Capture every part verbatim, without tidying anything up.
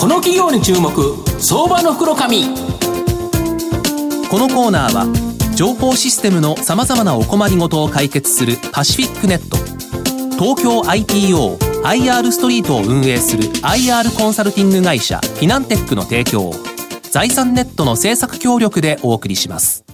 この企業に注目、相場の袋紙。このコーナーは情報システムのさまざまなお困りごとを解決するパシフィックネット、東京 アイピーオー アイアール ストリートを運営する アイアール コンサルティング会社フィナンテックの提供を財産ネットの制作協力でお送りします。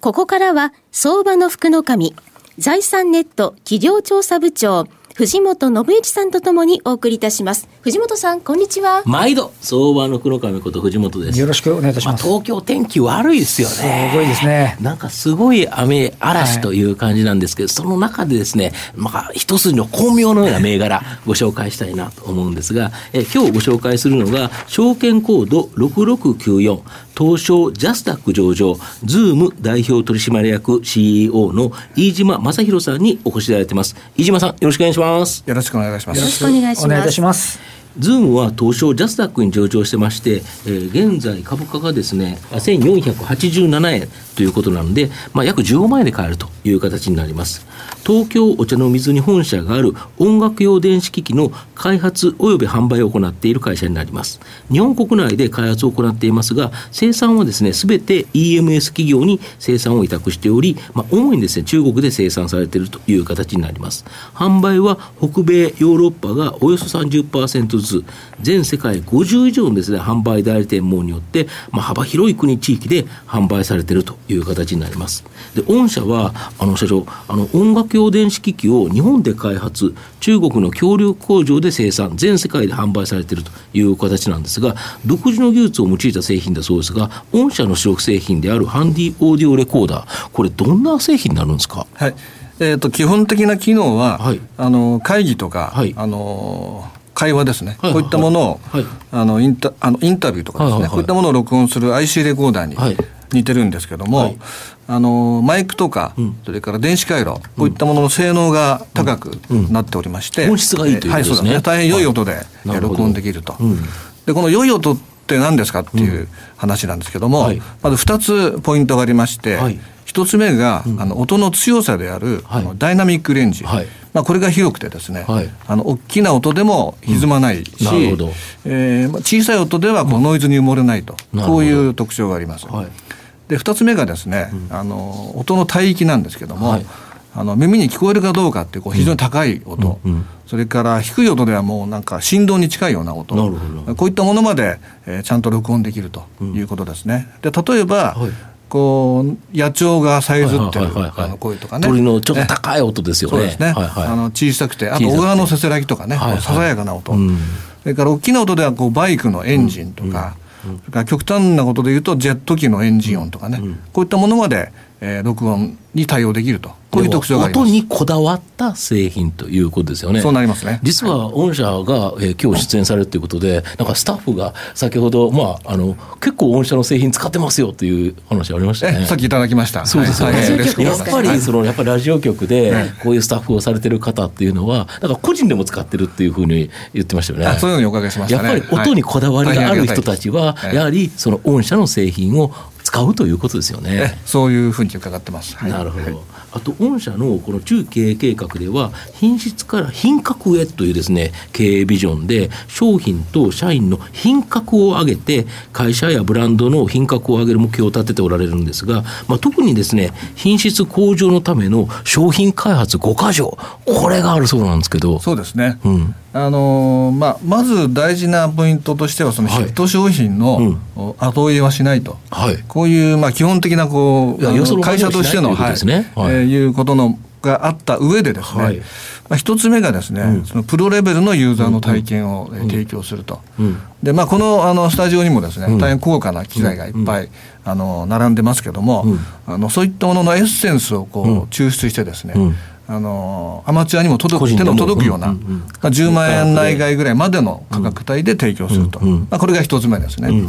ここからは相場の福の神、財産ネット企業調査部長藤本信之さんとともにお送りいたします。藤本さん、こんにちは。毎度相場の福の神こと藤本です。よろしくお願いいたします。まあ、東京天気悪いですよね。すごいですね。なんかすごい雨嵐という感じなんですけど、はい、その中でですね、まあ、一筋の巧妙のような銘柄ご紹介したいなと思うんですが、え今日ご紹介するのが証券コードろくろくきゅうよん東証ジャスダック上場、Zoom 代表取締役 シーイーオー の飯島正弘さんにお越しいただいています。飯島さん、よろしくお願いします。よろしくお願いします。よろしくお願いします。お願いいたします。Zoom は東証ジャスダックに上場してまして、えー、現在株価がですねせんよんひゃくはちじゅうななえんということなので、まあ、約じゅうごまんえんで買えるという形になります。東京お茶の水に本社がある音楽用電子機器の開発および販売を行っている会社になります。日本国内で開発を行っていますが、生産はですね全て イーエムエス 企業に生産を委託しており、まあ、主にですね中国で生産されているという形になります。販売は北米ヨーロッパがおよそ さんじゅっパーセント全世界ごじゅう以上のですね、販売代理店網によって、まあ、幅広い国地域で販売されているという形になります。で、御社はあの社長あの音楽用電子機器を日本で開発、中国の協力工場で生産、全世界で販売されているという形なんですが、独自の技術を用いた製品だそうですが、御社の主力製品であるハンディオーディオレコーダー、これどんな製品になるんですか？はい、えーと、基本的な機能は、はい、あの会議とか、はい、あの会話ですね、はいはいはい、こういったものを、はい、あのインタ、あのインタビューとかですね、はいはいはい、こういったものを録音する アイシー レコーダーに似てるんですけども、はい、あのマイクとか、うん、それから電子回路、こういったものの性能が高くなっておりまして、うんうん、音質がいいということですね、はい、そうですね、大変良い音で、はい、録音できると、うん、でこの良い音って何ですかっていう話なんですけども、うんはい、まずふたつポイントがありまして、はい、ひとつめが、うん、あの音の強さである、はい、あのダイナミックレンジ、はいまあ、これが広くてですね、はい、あの大きな音でも歪まないし、うんなるほどえー、小さい音ではこうノイズに埋もれないと、うん、こういう特徴があります、はい、でふたつめがですね、うん、あの音の帯域なんですけども、はい、あの耳に聞こえるかどうかっていう、こう非常に高い音、うんうんうん、それから低い音ではもうなんか振動に近いような音、なるほどこういったものまで、えー、ちゃんと録音できるということですね、うん、で例えば、はいこう野鳥がさえずってる声とかね、鳥のちょっと高い音ですよね。そうですね、はいはい、あの小さくて、あと小川のせせらぎとかね、はいはい、ささやかな音、うん、それから大きな音ではこうバイクのエンジンとか、うんうん、それから極端なことでいうとジェット機のエンジン音とかね、うん、こういったものまで、えー、録音に対応できると、こういう特徴があります。音にこだわった製品ということですよね。そうなりますね。実は御社が、えー、今日出演されるということで、なんかスタッフが先ほど、まあ、あの結構御社の製品使ってますよという話ありましたね。えさっきいただきました。そうですよね、はいはい、やっぱりそのやっぱラジオ局でこういうスタッフをされてる方っていうのは、なんか個人でも使ってるっていうふうに言ってましたよね。あそういうのにおかげしましたね。やっぱり音にこだわりがある人たちは、はい、やはりその御社の製品を使うということですよね。そういうふうに伺ってます。はい、なるほど、はい、あと御社のこの中経営計画では、品質から品格へというですね経営ビジョンで、商品と社員の品格を上げて、会社やブランドの品格を上げる目標を立てておられるんですが、まあ、特にですね品質向上のための商品開発ごかしょ、これがあるそうなんですけど。そうですね、うんあのーまあ、まず大事なポイントとしては、そのヒット商品の後追いはしないと、はいうん、こういうまあ基本的なこう会社としてのいうことのがあった上でですね、はいまあ、一つ目がですね、うん、そのプロレベルのユーザーの体験を提供すると、うんうんうん、でまあ、こ の, あのスタジオにもですね、うん、大変高価な機材がいっぱい、うん、あの並んでますけども、うん、あのそういったもののエッセンスをこう抽出してですね、うんうんあのアマチュアにも届く手の届くような、うんうんまあ、じゅうまんえん内外ぐらいまでの価格帯で提供すると、うんうんまあ、これが一つ目ですね、うん、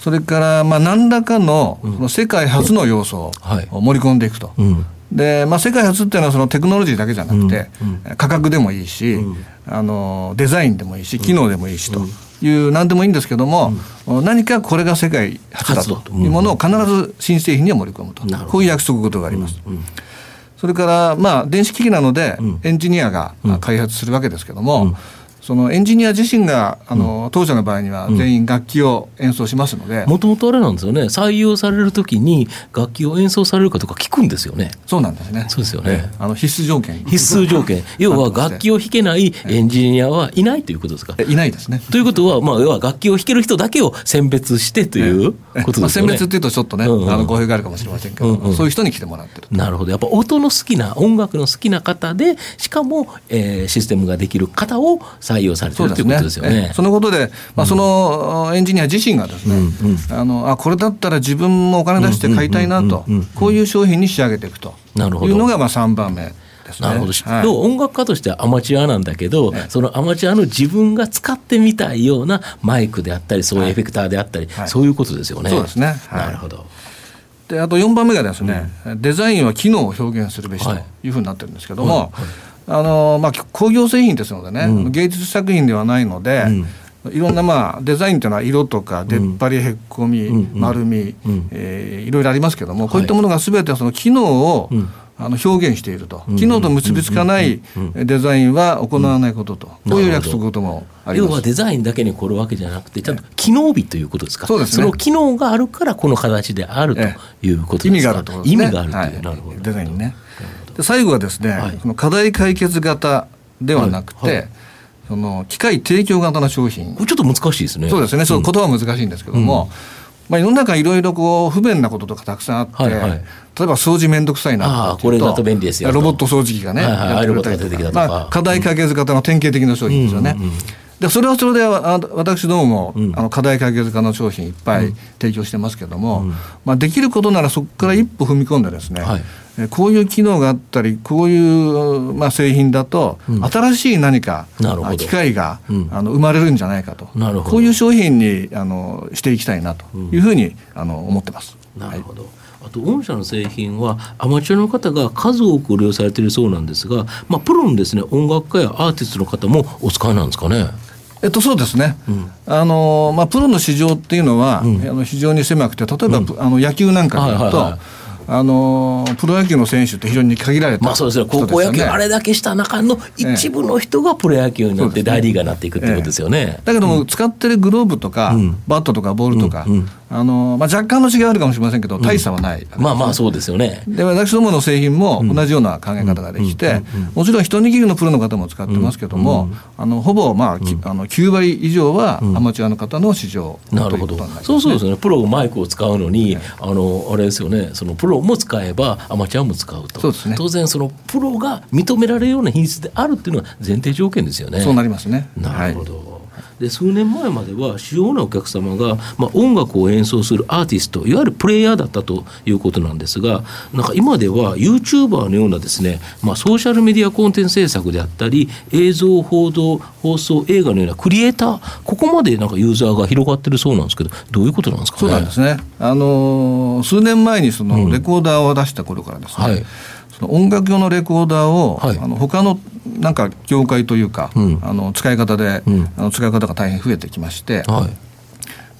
それからまあ何らか の, その世界初の要素を盛り込んでいくと、うんはいでまあ、世界初っていうのはそのテクノロジーだけじゃなくて、うんうん、価格でもいいし、うん、あのデザインでもいいし、機能でもいいしという何でもいいんですけども、うん、何かこれが世界初だというものを必ず新製品には盛り込むと、こういう約束事があります、うんうんそれからまあ電子機器なのでエンジニアが開発するわけですけども、そのエンジニア自身があの当社の場合には全員楽器を演奏しますので、もともとあれなんですよね、採用されるときに楽器を演奏されるかとか聞くんですよね。そうなんですね。そうですよね。あの必須条件。必須条件。要は楽器を弾けないエンジニアはいないということですか。いないですね。ということは、まあ、要は楽器を弾ける人だけを選別してということですよね。まあ、選別っていうとちょっとね、うんうん、あの語弊があるかもしれませんけど、うんうん、そういう人に来てもらってる。なるほど。やっぱ音の好きな音楽の好きな方で、しかも、えー、システムができる方を採用されているということですよね。そのことで、まあ、そのエンジニア自身がですね、うんうん、あのあこれだったら自分もお金出して買いたいなと、こういう商品に仕上げていくというのがまあさんばんめですね。なるほど、はい、音楽家としてはアマチュアなんだけど、ね、そのアマチュアの自分が使ってみたいようなマイクであったり、そういうエフェクターであったり、はい、そういうことですよね。そうですね、はい、なるほど。であとよんばんめがですね、うん、デザインは機能を表現するべしというふうになってるんですけども、はいはいはい、あのまあ、工業製品ですのでね、うん、芸術作品ではないので、うん、いろんな、まあ、デザインというのは色とか出っ張り、へっこみ、うん、丸み、うんえー、いろいろありますけども、はい、こういったものが全てその機能を、うんあの表現していると、機能と結びつかないデザインは行わないことと、こういう約束ともあります。要はデザインだけにこるわけじゃなくて、ちゃんと機能美ということですか。そうですね、その機能があるからこの形であるということですから、ええ、意味があるということですね。デザインね。で最後はですね、はい、その課題解決型ではなくて、はいはい、その機械提供型の商品。これちょっと難しいですね。そうですね、そう言葉は難しいんですけども、うんまあ、世の中いろいろこう不便なこととかたくさんあって、はいはい、例えば掃除めんどくさいなというと、あ、これだと便利ですよと、ロボット掃除機がね、はいはい、やってくれたりとか、あ、ロボットが出てきたとか、まあ、課題解決型の典型的な商品ですよね、うんうんうん、でそれはそれで私どもも、うん、あの課題解決型の商品いっぱい提供してますけども、うんまあ、できることならそこから一歩踏み込んでですね、うんはい、こういう機能があったり、こういう、まあ、製品だと、うん、新しい何か機械が、うん、あの生まれるんじゃないかと、こういう商品にあのしていきたいなというふうに、うん、あの思ってます。なるほど、はい。あと御社の製品はアマチュアの方が数多く利用されているそうなんですが、まあ、プロのですね、音楽家やアーティストの方もお使いなんですかね。えっと、そうですね、うんあのまあ、プロの市場っていうのは、うん、あの非常に狭くて、例えば、うん、あの野球なんかでいうと、はいはいはい、あのプロ野球の選手って非常に限られた、まあそうですね、高校野球あれだけした中の一部の人がプロ野球になって大リーガーになっていくってことですよね、ええ、だけども使ってるグローブとか、うん、バットとかボールとか、うんうんあのまあ、若干の違いはあるかもしれませんけど、大差はない、うん、まあまあそうですよね。で私どもの製品も同じような考え方ができて、うんうんうん、もちろん一握りのプロの方も使ってますけども、うんうん、あのほぼ、まあうん、あのきゅうわり以上はアマチュアの方の市場、うん、ということになりますね。なるほど、そうそうですね。プロマイクを使うのに、はい、あのあれですよね、そのプロプロも使えばアマチュアも使うと。そうですね。当然そのプロが認められるような品質であるっていうのは前提条件ですよね。そうなりますね。なるほど、はい。で数年前までは主要なお客様が、まあ、音楽を演奏するアーティスト、いわゆるプレイヤーだったということなんですが、なんか今では YouTuber のようなですね、まあ、ソーシャルメディアコンテンツ制作であったり、映像、報道、放送、映画のようなクリエイター、ここまでなんかユーザーが広がってるそうなんですけど、どういうことなんですかね。そうなんですね、あのー、数年前にそのレコーダーを出した頃からですね、うんはい、音楽用のレコーダーを、はい、あの他のなんか業界というか、うん、あの使い方で、うん、あの使い方が大変増えてきまして、は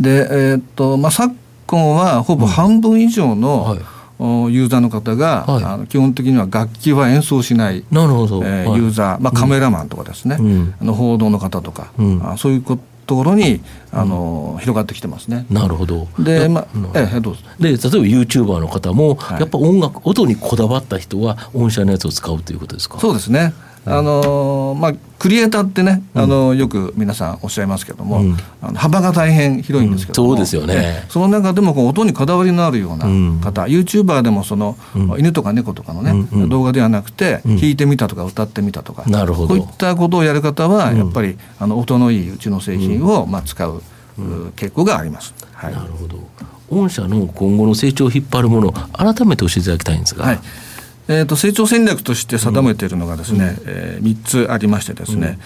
い、で、えーっとまあ、昨今はほぼ半分以上の、はいユーザーの方が、はい、あの基本的には楽器は演奏しない、なるほど、えーはい、ユーザー、まあ、カメラマンとかですね、うん、あの報道の方とか、うん、あそういうことところにあの、うん、広がってきてますね。なるほど。で、まあ、ええ、どうぞ。で例えば YouTuber の方も、はい、やっぱ音楽音にこだわった人は御社のやつを使うということですか。そうですね、あのまあ、クリエイターってね、あのよく皆さんおっしゃいますけども、うん、あの幅が大変広いんですけども、うん、そうですよね。その中でもこう音にこだわりのあるような方、うん、YouTuber でもその、うん、犬とか猫とかのね、うんうん、動画ではなくて、うん、弾いてみたとか歌ってみたとか、なるほど、こういったことをやる方はやっぱり、うん、あの音のいいうちの製品を、まあ、使う、うん、傾向があります、はい、なるほど。御社の今後の成長を引っ張るもの、改めて教えていただきたいんですが、はいえー、と成長戦略として定めているのがですね、うんえー、みっつありましてですね、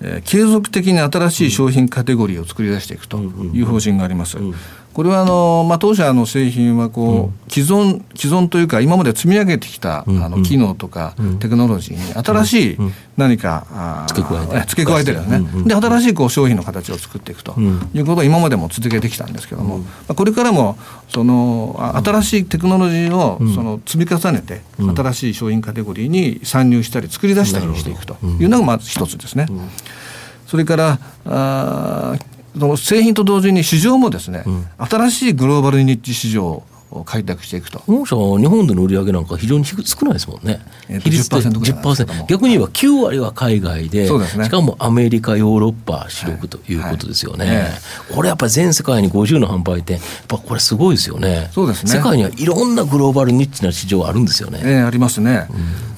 うんえー、継続的に新しい商品カテゴリーを作り出していくという方針があります、うんうん、これはあの、まあ、当社の製品はこう、うん、既存既存というか今まで積み上げてきた、うん、あの機能とか、うん、テクノロジーに新しい何か、うん、付け加えて付け加えてるよね、うん、で新しいこう商品の形を作っていくということを今までも続けてきたんですけども、うんまあ、これからもその新しいテクノロジーをその積み重ねて、うん、新しい商品カテゴリーに参入したり作り出したりしていくというのがまず一つですね、うん、それからあその製品と同時に市場もですね、うん、新しいグローバルニッチ市場を開拓していくと。御社は日本での売り上げなんか非常に少ないですもんね、えー、比率で じゅっパーセント ぐらいなんですけども、逆に言えばきゅうわりは海外で、はい、しかもアメリカヨーロッパ主力ということですよね、はいはいえー、これやっぱり全世界にごじゅうの販売店やっぱこれすごいですよ ね, そうですね世界にはいろんなグローバルニッチな市場あるんですよね、えー、ありますね、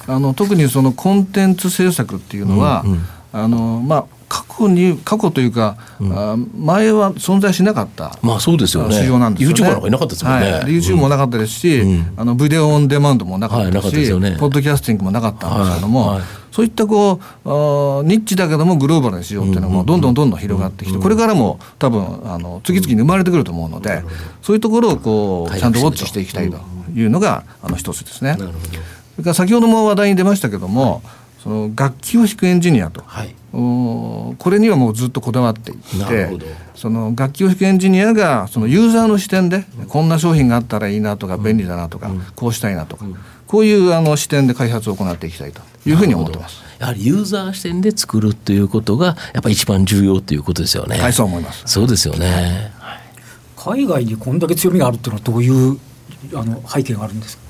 うん、あの特にそのコンテンツ制作っていうのは、うんうん、あのまあ過去に過去というか、うん、前は存在しなかった、まあそうですよね、市場なんですよね。 YouTube なんかいなかったですもんね、はい、YouTube もなかったですし、うん、あのビデオオンデマンドもなかったし、はいね、ポッドキャスティングもなかったんですけども、はいはい、そういったこうニッチだけどもグローバルな市場っていうのもどんどんどんどん広がってきて、うんうん、これからも多分あの次々に生まれてくると思うので、うん、そういうところをこうちゃんとウォッチしていきたいというのがあの一つですね。なるほど。それから先ほども話題に出ましたけども、はい楽器を弾くエンジニアと、はい、これにはもうずっとこだわっていて、その楽器を弾くエンジニアがそのユーザーの視点で、うん、こんな商品があったらいいなとか、うん、便利だなとか、うん、こうしたいなとか、うん、こういうあの視点で開発を行っていきたいというふうに思ってます。やはりユーザー視点で作るということがやっぱり一番重要ということですよね。はい、そう思います。そうですよね、はい、海外にこんだけ強みがあるというのはどういうあの背景があるんですか。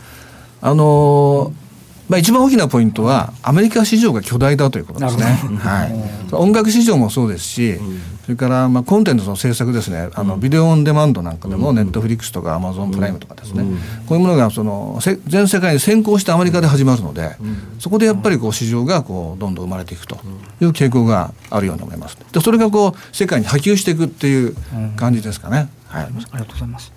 あのーまあ、一番大きなポイントはアメリカ市場が巨大だということですね、はい、音楽市場もそうですし、うん、それからまあコンテンツの制作ですね、あのビデオオンデマンドなんかでもネットフリックスとかアマゾンプライムとかですね、うん、こういうものがその全世界に先行してアメリカで始まるので、うん、そこでやっぱりこう市場がこうどんどん生まれていくという傾向があるように思います。でそれがこう世界に波及していくっていう感じですかね、うんはい、ありがとうございます。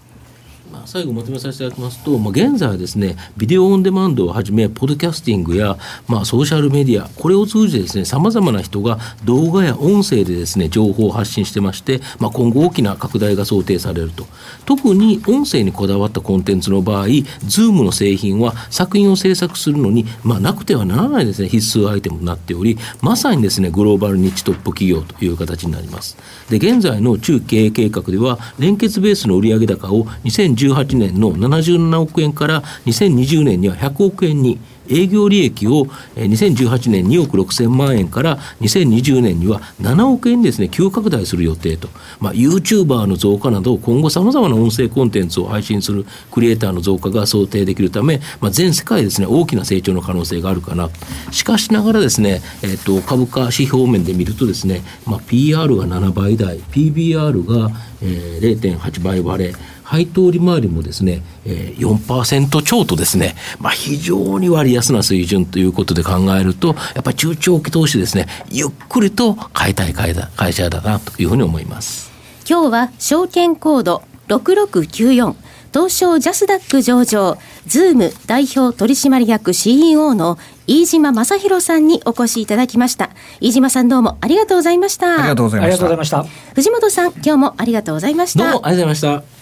まあ、最後まとめさせていただきますと、まあ、現在はですねビデオオンデマンドをはじめポッドキャスティングや、まあ、ソーシャルメディアこれを通じてですねさまざまな人が動画や音声でですね情報を発信してまして、まあ、今後大きな拡大が想定されると。特に音声にこだわったコンテンツの場合 Zoom の製品は作品を制作するのに、まあ、なくてはならないですね必須アイテムになっており、まさにですねグローバルニッチトップ企業という形になります。で現在の中経営計画では連結ベースの売上高をにせんじゅうはちねんのななじゅうななおくえんからにせんにじゅうねんにはひゃくおくえんに、営業利益をにせんじゅうはちねんにおくろくせんまんえんからにせんにじゅうねんにはななおくえんですね急拡大する予定と、まあ、YouTuber の増加など今後さまざまな音声コンテンツを配信するクリエイターの増加が想定できるため、まあ、全世界ですね大きな成長の可能性があるかな。しかしながらですね、えっと、株価指標面で見るとですね、まあ、ピーアール がななばいだい ピービーアール が、えー、れいてんはちばい割れ、配当利回りもですね よんパーセント 超とですね、まあ、非常に割安な水準ということで考えるとやっぱり中長期投資ですねゆっくりと買いたい会社だなというふうに思います。今日は証券コードろくろくきゅうよん東証ジャスダック上場ズーム代表取締役 シーイーオー の飯島雅弘さんにお越しいただきました。飯島さんどうもありがとうございました。ありがとうございました。藤本さん今日もありがとうございました。どうもありがとうございました。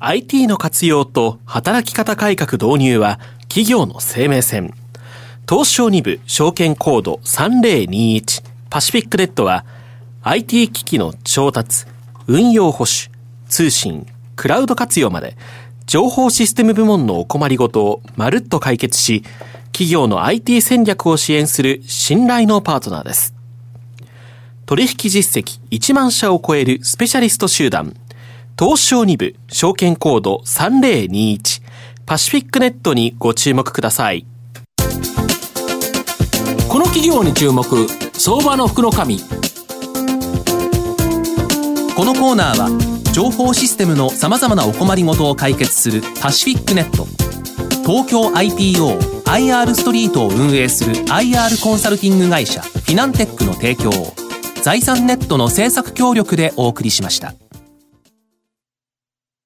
アイティー の活用と働き方改革導入は企業の生命線。東証に部証券コードさんぜろにいちパシフィックネットは アイティー 機器の調達、運用保守、通信、クラウド活用まで情報システム部門のお困りごとをまるっと解決し、企業の アイティー 戦略を支援する信頼のパートナーです。取引実績いちまんしゃを超えるスペシャリスト集団東証に部証券コードさんぜろにいちパシフィックネットにご注目ください。この企業に注目、相場の福の神。このコーナーは情報システムのさまざまなお困りごとを解決するパシフィックネット、東京 アイピーオー アイアール ストリートを運営する アイアール コンサルティング会社フィナンテックの提供を財産ネットの制作協力でお送りしました。